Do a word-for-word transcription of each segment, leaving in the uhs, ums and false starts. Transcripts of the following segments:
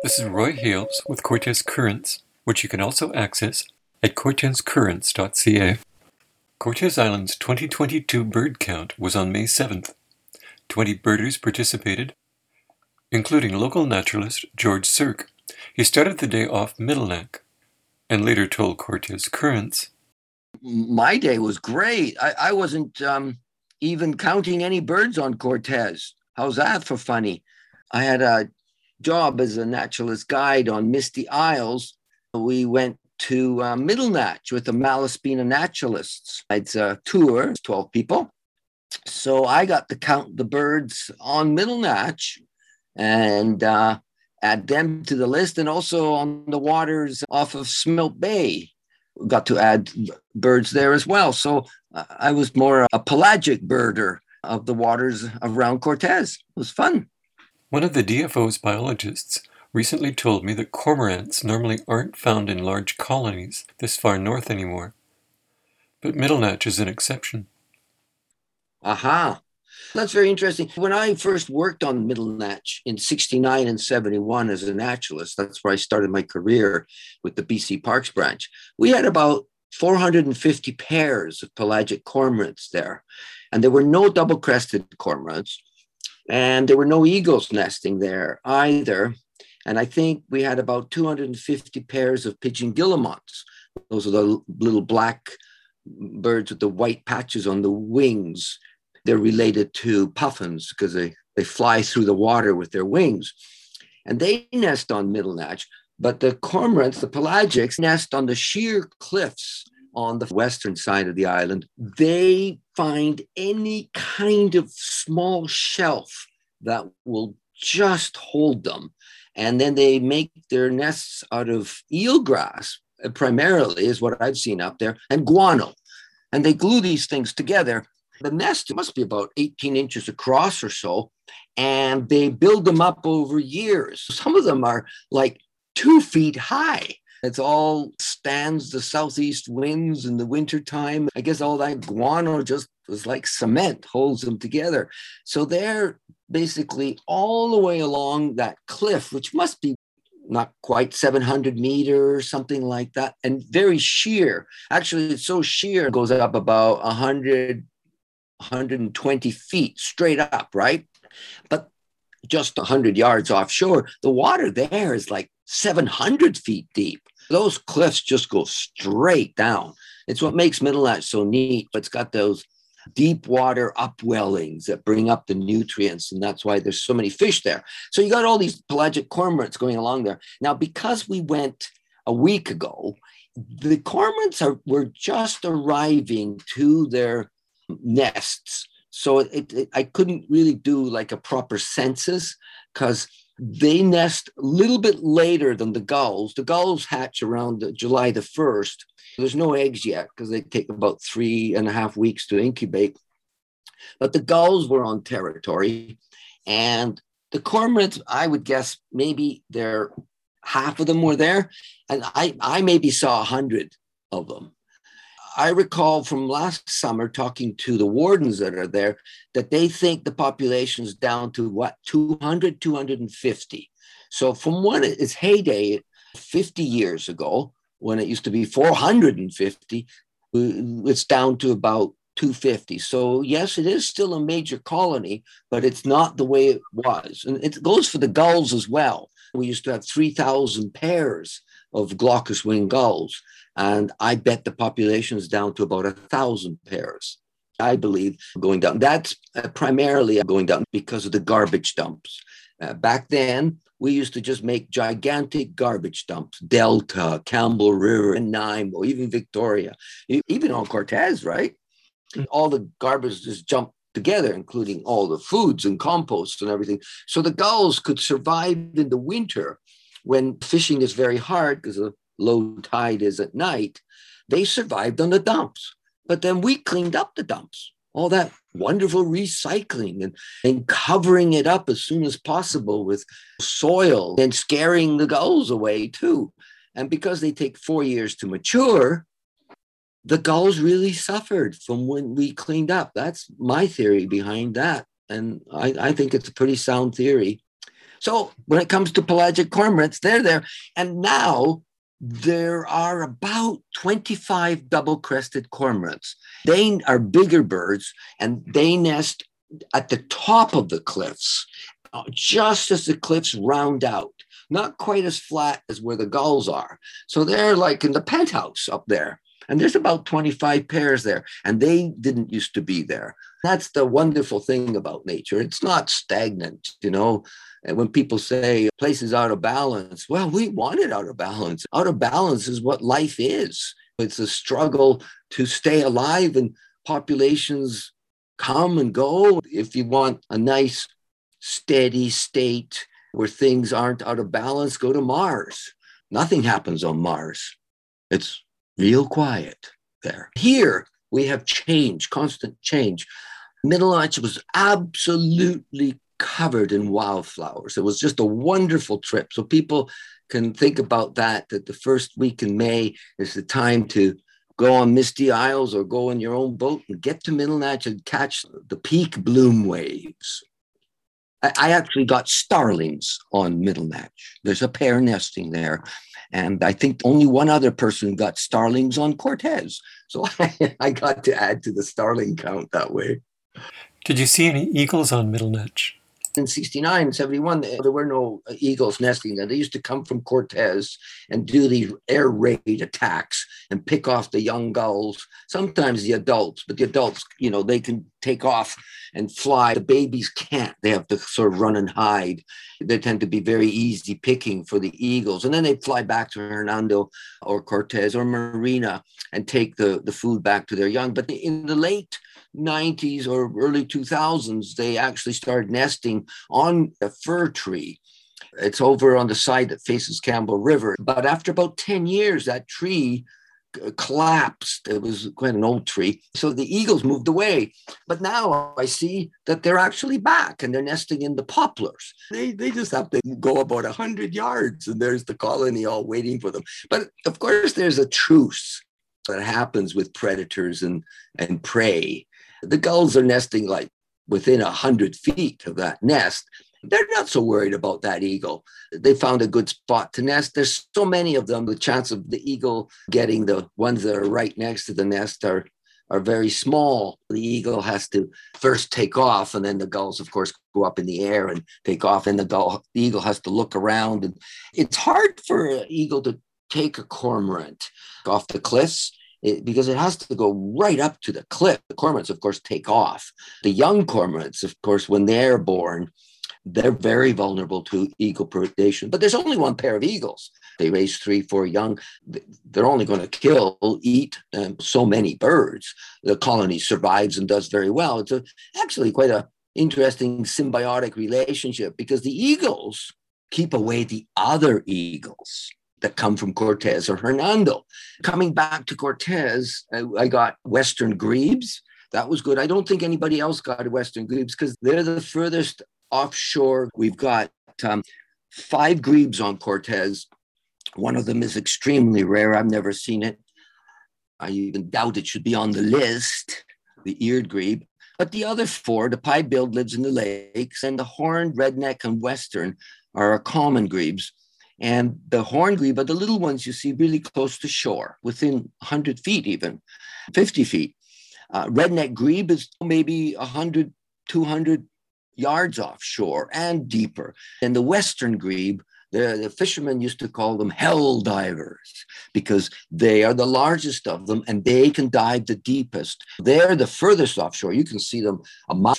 This is Roy Hales with Cortez Currents, which you can also access at Cortez Currents dot C A. Cortez Island's twenty twenty-two bird count was on May seventh. twenty birders participated, including local naturalist George Sirk. He started the day off Midleneck and later told Cortez Currents, "My day was great. I, I wasn't um, even counting any birds on Cortez. How's that for funny? I had a job as a naturalist guide on Misty Isles. We went to uh, Mitlenatch with the Malaspina naturalists. It's a tour, twelve people. So I got to count the birds on Mitlenatch and uh, add them to the list. And also on the waters off of Smelt Bay, got to add birds there as well. So uh, I was more a pelagic birder of the waters around Cortez. It was fun." One of the D F O's biologists recently told me that cormorants normally aren't found in large colonies this far north anymore, but Mitlenatch is an exception. Aha. Uh-huh. That's very interesting. When I first worked on Mitlenatch in sixty-nine and seventy-one as a naturalist, that's where I started my career with the B C Parks branch, we had about four hundred fifty pairs of pelagic cormorants there. And there were no double-crested cormorants, and there were no eagles nesting there either. And I think we had about two hundred fifty pairs of pigeon guillemots. Those are the little black birds with the white patches on the wings. They're related to puffins because they, they fly through the water with their wings. And they nest on Mitlenatch, but the cormorants, the pelagics, nest on the sheer cliffs on the western side of the island. They find any kind of small shelf that will just hold them. And then they make their nests out of eelgrass, primarily is what I've seen up there, and guano. And they glue these things together. The nest must be about eighteen inches across or so, and they build them up over years. Some of them are like two feet high. It's all stands the southeast winds in the wintertime. I guess all that guano just was like cement, holds them together. So they're basically all the way along that cliff, which must be not quite seven hundred meters, something like that, and very sheer. Actually, it's so sheer, it goes up about one hundred, one hundred twenty feet straight up, right? But just one hundred yards offshore, the water there is like seven hundred feet deep. Those cliffs just go straight down. It's what makes Mitlenatch so neat, but it's got those deep water upwellings that bring up the nutrients, and that's why there's so many fish there. So you got all these pelagic cormorants going along there. Now, because we went a week ago, the cormorants are, were just arriving to their nests. So it, it, I couldn't really do like a proper census because they nest a little bit later than the gulls. The gulls hatch around July the first. There's no eggs yet because they take about three and a half weeks to incubate. But the gulls were on territory. And the cormorants, I would guess maybe they're, half of them were there. And I, I maybe saw one hundred of them. I recall from last summer talking to the wardens that are there that they think the population's down to what, two hundred, two hundred fifty. So from what its heyday fifty years ago, when it used to be four hundred fifty, it's down to about two hundred fifty. So yes, it is still a major colony, but it's not the way it was. And it goes for the gulls as well. We used to have three thousand pairs of glaucous-winged gulls. And I bet the population is down to about one thousand pairs, I believe, going down. That's primarily going down because of the garbage dumps. Uh, back then, we used to just make gigantic garbage dumps, Delta, Campbell River, Nanaimo, even Victoria, even on Cortez, right? All the garbage just jumped together, including all the foods and compost and everything. So the gulls could survive in the winter when fishing is very hard because of low tide is at night. They survived on the dumps, but then we cleaned up the dumps, all that wonderful recycling and, and covering it up as soon as possible with soil and scaring the gulls away too. And because they take four years to mature, the gulls really suffered from when we cleaned up. That's my theory behind that. And I, I think it's a pretty sound theory. So when it comes to pelagic cormorants, they're there. And now there are about twenty-five double-crested cormorants. They are bigger birds, and they nest at the top of the cliffs, just as the cliffs round out, not quite as flat as where the gulls are. So they're like in the penthouse up there. And there's about twenty-five pairs there, and they didn't used to be there. That's the wonderful thing about nature. It's not stagnant, you know. And when people say places out of balance, well, we want it out of balance. Out of balance is what life is. It's a struggle to stay alive, and populations come and go. If you want a nice, steady state where things aren't out of balance, go to Mars. Nothing happens on Mars. It's real quiet there. Here, we have change, constant change. Mitlenatch was absolutely covered in wildflowers. It was just a wonderful trip. So people can think about that, that the first week in May is the time to go on Misty Isles or go on your own boat and get to Mitlenatch and catch the peak bloom waves. I, I actually got starlings on Mitlenatch. There's a pair nesting there. And I think only one other person got starlings on Cortez. So I, I got to add to the starling count that way. Did you see any eagles on Mitlenatch? In sixty-nine, seventy-one, there were no eagles nesting there. They used to come from Cortez and do these air raid attacks and pick off the young gulls, sometimes the adults, but the adults, you know, they can take off and fly. The babies can't. They have to sort of run and hide. They tend to be very easy picking for the eagles. And then they fly back to Hernando or Cortez or Marina and take the, the food back to their young. But in the late nineties or early two thousands, they actually started nesting on a fir tree. It's over on the side that faces Campbell River. But after about ten years, that tree collapsed. It was quite an old tree. So the eagles moved away. But now I see that they're actually back and they're nesting in the poplars. They they just have to go about one hundred yards and there's the colony all waiting for them. But of course, there's a truce that happens with predators and, and prey. The gulls are nesting like within one hundred feet of that nest. They're not so worried about that eagle. They found a good spot to nest. There's so many of them, the chance of the eagle getting the ones that are right next to the nest are, are very small. The eagle has to first take off, and then the gulls, of course, go up in the air and take off, and the, gull, the eagle has to look around. And it's hard for an eagle to take a cormorant off the cliffs. It, because it has to go right up to the cliff. The cormorants, of course, take off. The young cormorants, of course, when they're born, they're very vulnerable to eagle predation. But there's only one pair of eagles. They raise three, four young. They're only going to kill, eat um, so many birds. The colony survives and does very well. It's a, actually quite an interesting symbiotic relationship because the eagles keep away the other eagles that come from Cortez or Hernando. Coming back to Cortez, I, I got Western grebes. That was good. I don't think anybody else got Western grebes because they're the furthest offshore. We've got um, five grebes on Cortez. One of them is extremely rare. I've never seen it. I even doubt it should be on the list, the eared grebe. But the other four, the pied-billed lives in the lakes, and the horned, redneck, and western are our common grebes. And the horned grebe, but the little ones you see really close to shore, within one hundred feet even, fifty feet. Uh, redneck grebe is maybe one hundred, two hundred yards offshore and deeper. And the western grebe, the, the fishermen used to call them hell divers because they are the largest of them and they can dive the deepest. They're the furthest offshore. You can see them a mile,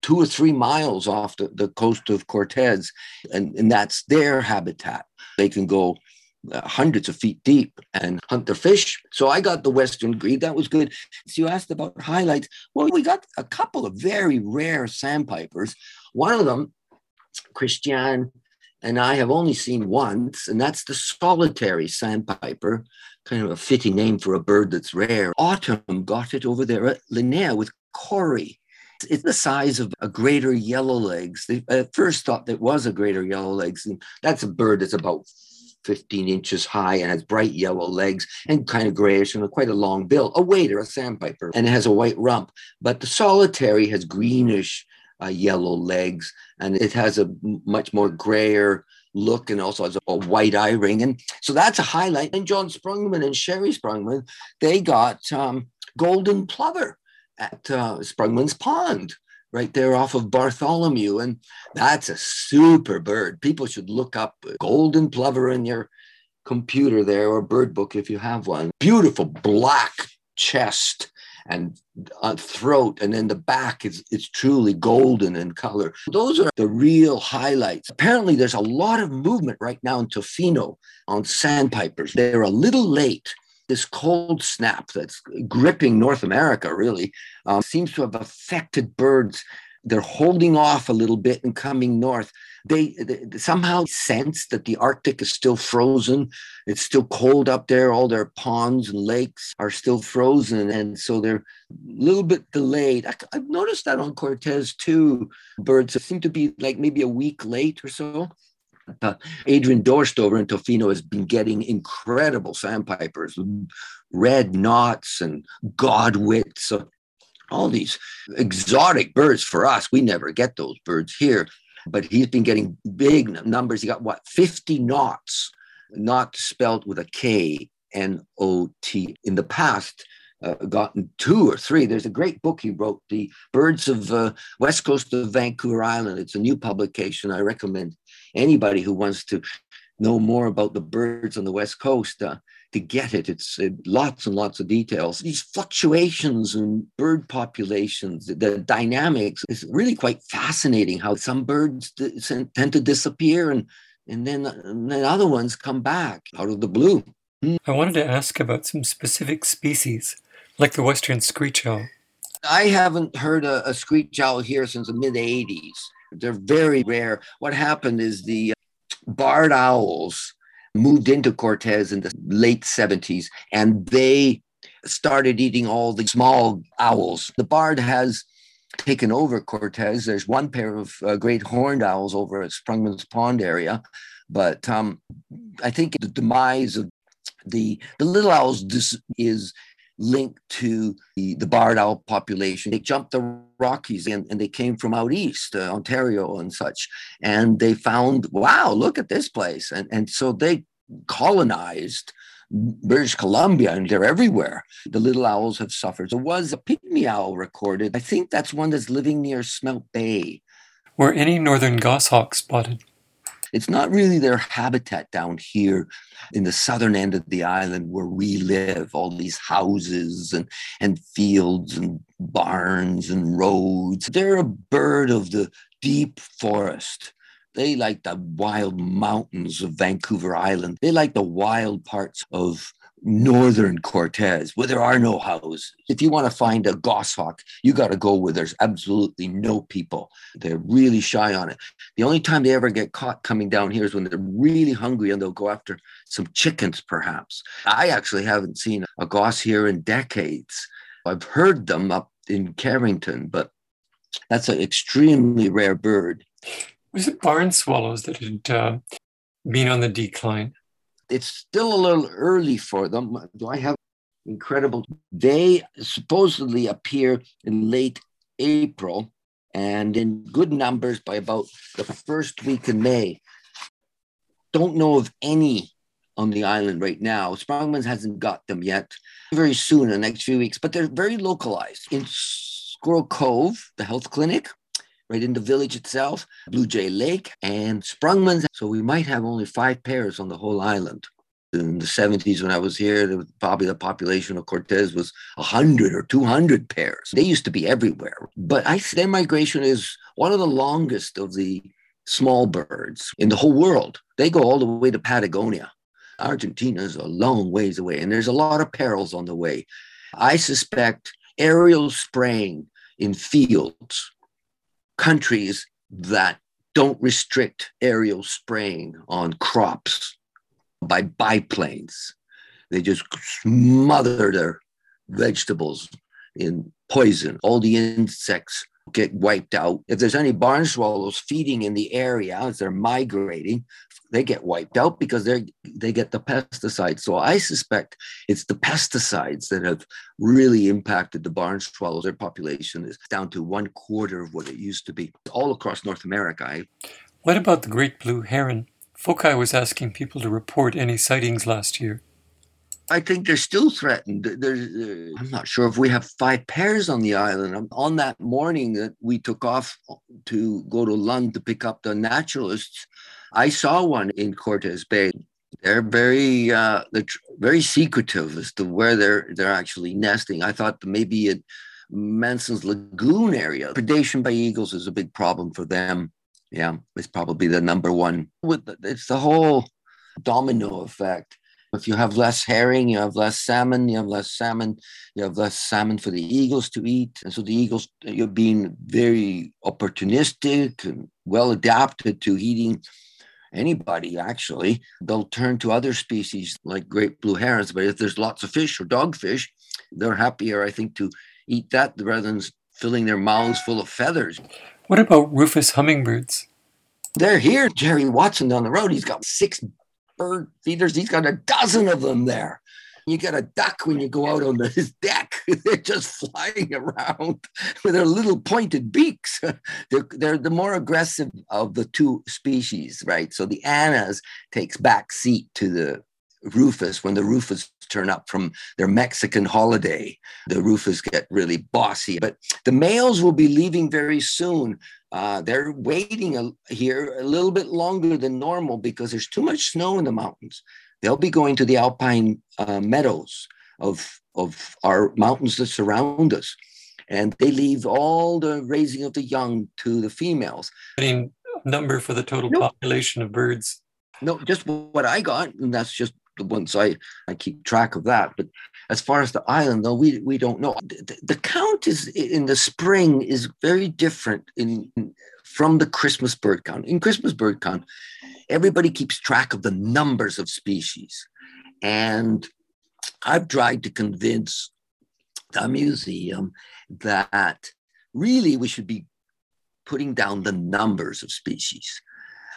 two or three miles off the, the coast of Cortez, and, and that's their habitat. They can go uh, hundreds of feet deep and hunt their fish. So I got the western grebe. That was good. So you asked about highlights. Well, we got a couple of very rare sandpipers. One of them, Christian and I have only seen once, and that's the solitary sandpiper, kind of a fitting name for a bird that's rare. Autumn got it over there at Linnea with Cory. It's the size of a greater yellowlegs. They at first thought that was a greater yellowlegs, and that's a bird that's about fifteen inches high and has bright yellow legs and kind of grayish and quite a long bill. A wader, a sandpiper, and it has a white rump. But the solitary has greenish uh, yellow legs, and it has a much more grayer look, and also has a, a white eye ring. And so that's a highlight. And John Sprungman and Sherry Sprungman, they got um, golden plover at uh, Sprungman's Pond, right there off of Bartholomew. And that's a super bird. People should look up golden plover in your computer there, or bird book if you have one. Beautiful black chest and throat, and then the back is it's truly golden in color. Those are the real highlights. Apparently there's a lot of movement right now in Tofino on sandpipers. They're a little late. This cold snap that's gripping North America really um, seems to have affected birds. They're holding off a little bit and coming north. They, they somehow sense that the Arctic is still frozen. It's still cold up there. All their ponds and lakes are still frozen. And so they're a little bit delayed. I, I've noticed that on Cortez too. Birds seem to be like maybe a week late or so. Uh, Adrian Dorstover in Tofino has been getting incredible sandpipers, red knots and godwits, uh, all these exotic birds for us. We never get those birds here, but he's been getting big numbers. He got, what, fifty knots, not spelled with a K, N O T. In the past, uh, gotten two or three. There's a great book he wrote, The Birds of uh, West Coast of Vancouver Island. It's a new publication. I recommend anybody who wants to know more about the birds on the West Coast uh, to get it. It's uh, lots and lots of details. These fluctuations in bird populations, the, the dynamics, is really quite fascinating, how some birds tend to disappear and, and, then, and then other ones come back out of the blue. I wanted to ask about some specific species, like the western screech owl. I haven't heard a, a screech owl here since the mid-eighties. They're very rare. What happened is the barred owls moved into Cortez in the late seventies, and they started eating all the small owls. The barred has taken over Cortez. There's one pair of uh, great horned owls over at Sprungman's Pond area, but um, I think the demise of the, the little owls dis- is linked to the, the barred owl population. They jumped the Rockies and, and they came from out east, uh, Ontario and such, and they found, wow, look at this place. And, and so they colonized British Columbia, and they're everywhere. The little owls have suffered. There was a pygmy owl recorded. I think that's one that's living near Smelt Bay. Were any northern goshawks spotted? It's not really their habitat down here in the southern end of the island where we live, all these houses and, and fields and barns and roads. They're a bird of the deep forest. They like the wild mountains of Vancouver Island. They like the wild parts of northern Cortez, where there are no houses. If you want to find a goshawk, you got to go where there's absolutely no people. They're really shy on it. The only time they ever get caught coming down here is when they're really hungry, and they'll go after some chickens, perhaps. I actually haven't seen a goss here in decades. I've heard them up in Carrington, but that's an extremely rare bird. Was it barn swallows that had uh, been on the decline? It's still a little early for them. Do I have incredible? They supposedly appear in late April and in good numbers by about the first week in May. Don't know of any on the island right now. Sprungman's hasn't got them yet. Very soon, in the next few weeks, but they're very localized. In Squirrel Cove, the health clinic, right in the village itself, Blue Jay Lake, and Sprungman's. So we might have only five pairs on the whole island. In the seventies, when I was here, there was probably the population of Cortez was one hundred or two hundred pairs. They used to be everywhere. But I, their migration is one of the longest of the small birds in the whole world. They go all the way to Patagonia. Argentina is a long ways away, and there's a lot of perils on the way. I suspect aerial spraying in fields, countries that don't restrict aerial spraying on crops by biplanes. They just smother their vegetables in poison. All the insects get wiped out. If there's any barn swallows feeding in the area as they're migrating, they get wiped out because they they get the pesticides. So I suspect it's the pesticides that have really impacted the barn swallow. Their population is down to one quarter of what it used to be all across North America. What about the great blue heron? Foci was asking people to report any sightings last year. I think they're still threatened. There's, uh, I'm not sure if we have five pairs on the island. On that morning that we took off to go to Lund to pick up the naturalists, I saw one in Cortes Bay. They're very uh, they're very secretive as to where they're they're actually nesting. I thought maybe at Manson's Lagoon area. Predation by eagles is a big problem for them. Yeah, it's probably the number one. It's the whole domino effect. If you have less herring, you have less salmon, you have less salmon, you have less salmon for the eagles to eat. And so the eagles, you're being very opportunistic and well adapted to eating anybody, actually. They'll turn to other species like great blue herons. But if there's lots of fish or dogfish, they're happier, I think, to eat that rather than filling their mouths full of feathers. What about rufous hummingbirds? They're here. Jerry Watson down the road, he's got six bird feeders. He's got a dozen of them there. You get a duck when you go out on his deck. They're just flying around with their little pointed beaks. They're, they're the more aggressive of the two species, right? So the Anna's takes back seat to the rufous. When the rufous turn up from their Mexican holiday, the rufous get really bossy. But the males will be leaving very soon. Uh, they're waiting a, here a little bit longer than normal because there's too much snow in the mountains. They'll be going to the alpine uh, meadows of, of our mountains that surround us. And they leave all the raising of the young to the females. Any number for the total no. population of birds? No, just what I got. And that's just the ones I, I keep track of that. But as far as the island, though, we we don't know. The, the count is in the spring is very different in, in from the Christmas bird count. In Christmas bird count, everybody keeps track of the numbers of species. And I've tried to convince the museum that really we should be putting down the numbers of species.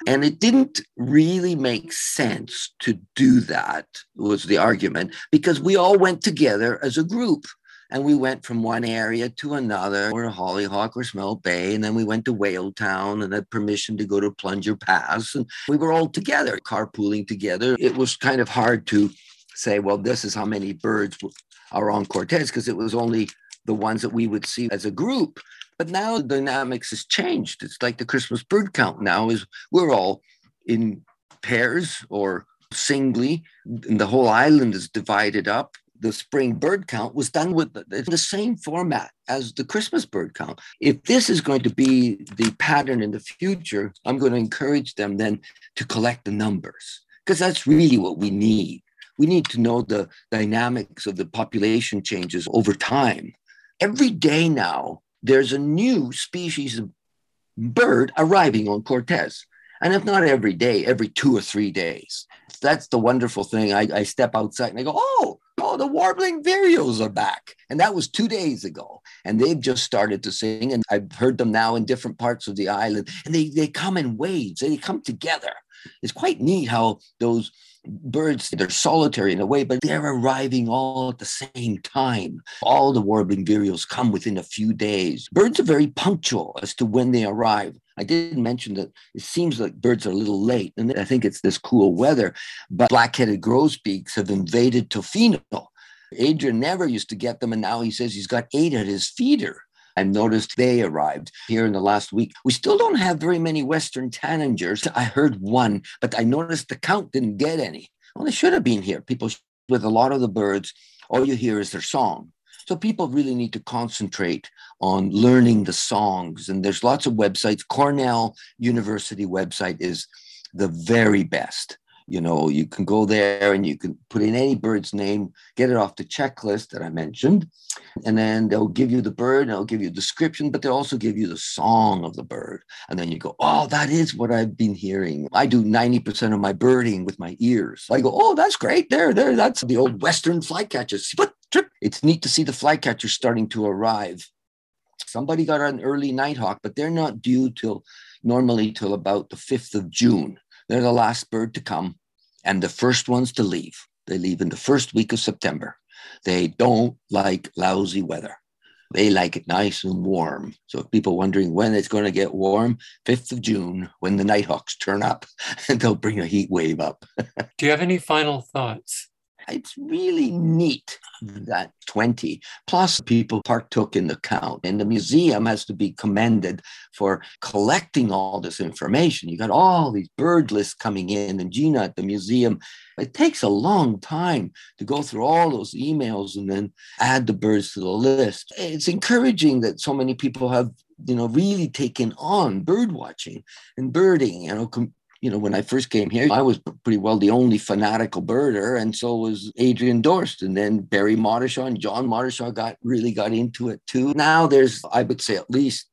And it didn't really make sense to do that, was the argument, because we all went together as a group. And we went from one area to another, or to Hollyhock or Smelt Bay, and then we went to Whale Town and had permission to go to Plunger Pass. And we were all together, carpooling together. It was kind of hard to say, well, this is how many birds are on Cortez, because it was only the ones that we would see as a group. But now the dynamics has changed. It's like the Christmas bird count now is we're all in pairs or singly, and the whole island is divided up. The spring bird count was done with the, the same format as the Christmas bird count. If this is going to be the pattern in the future, I'm going to encourage them then to collect the numbers, because that's really what we need. We need to know the dynamics of the population changes over time. Every day now, there's a new species of bird arriving on Cortez. And if not every day, every two or three days. That's the wonderful thing. I, I step outside and I go, oh, oh, the warbling vireos are back. And that was two days ago. And they've just started to sing. And I've heard them now in different parts of the island. And they, they come in waves. They come together. It's quite neat how those birds, they're solitary in a way, but they're arriving all at the same time. All the warbling vireos come within a few days. Birds are very punctual as to when they arrive. I did mention that it seems like birds are a little late, and I think it's this cool weather, but black-headed grosbeaks have invaded Tofino. Adrian never used to get them, and now he says he's got eight at his feeder. I've noticed they arrived here in the last week. We still don't have very many Western tanagers. I heard one, but I noticed the count didn't get any. Well, they should have been here. People with a lot of the birds, all you hear is their song. So people really need to concentrate on learning the songs. And there's lots of websites. Cornell University website is the very best. You know, you can go there and you can put in any bird's name, get it off the checklist that I mentioned. And then they'll give you the bird, and they'll give you a description, but they'll also give you the song of the bird. And then you go, oh, that is what I've been hearing. I do ninety percent of my birding with my ears. I go, oh, that's great. There, there, that's the old Western flycatchers. It's neat to see the flycatchers starting to arrive Somebody got an early nighthawk, but they're not due till normally till about the fifth of June. They're the last bird to come and the first ones to leave. They leave in the first week of September. They don't like lousy weather. They like it nice and warm. So if people are wondering when it's going to get warm, fifth of June, when the nighthawks turn up, and they'll bring a heat wave up. Do you have any final thoughts? It's really neat, that twenty. Plus, people partook in the count. And the museum has to be commended for collecting all this information. You got all these bird lists coming in. And Gina at the museum, it takes a long time to go through all those emails and then add the birds to the list. It's encouraging that so many people have, you know, really taken on bird watching and birding, you know, com- You know, when I first came here, I was pretty well the only fanatical birder, and so was Adrian Dorst, and then Barry Modishaw and John Modishaw got really got into it too. Now there's, I would say, at least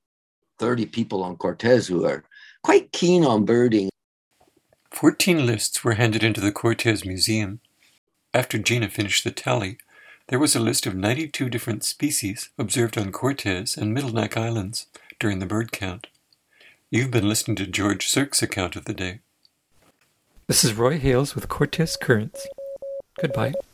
thirty people on Cortez who are quite keen on birding. Fourteen lists were handed into the Cortez Museum. After Gina finished the tally, there was a list of ninety-two different species observed on Cortez and Midleneck Islands during the bird count. You've been listening to George Sirk's account of the day. This is Roy Hales with Cortez Currents. Goodbye.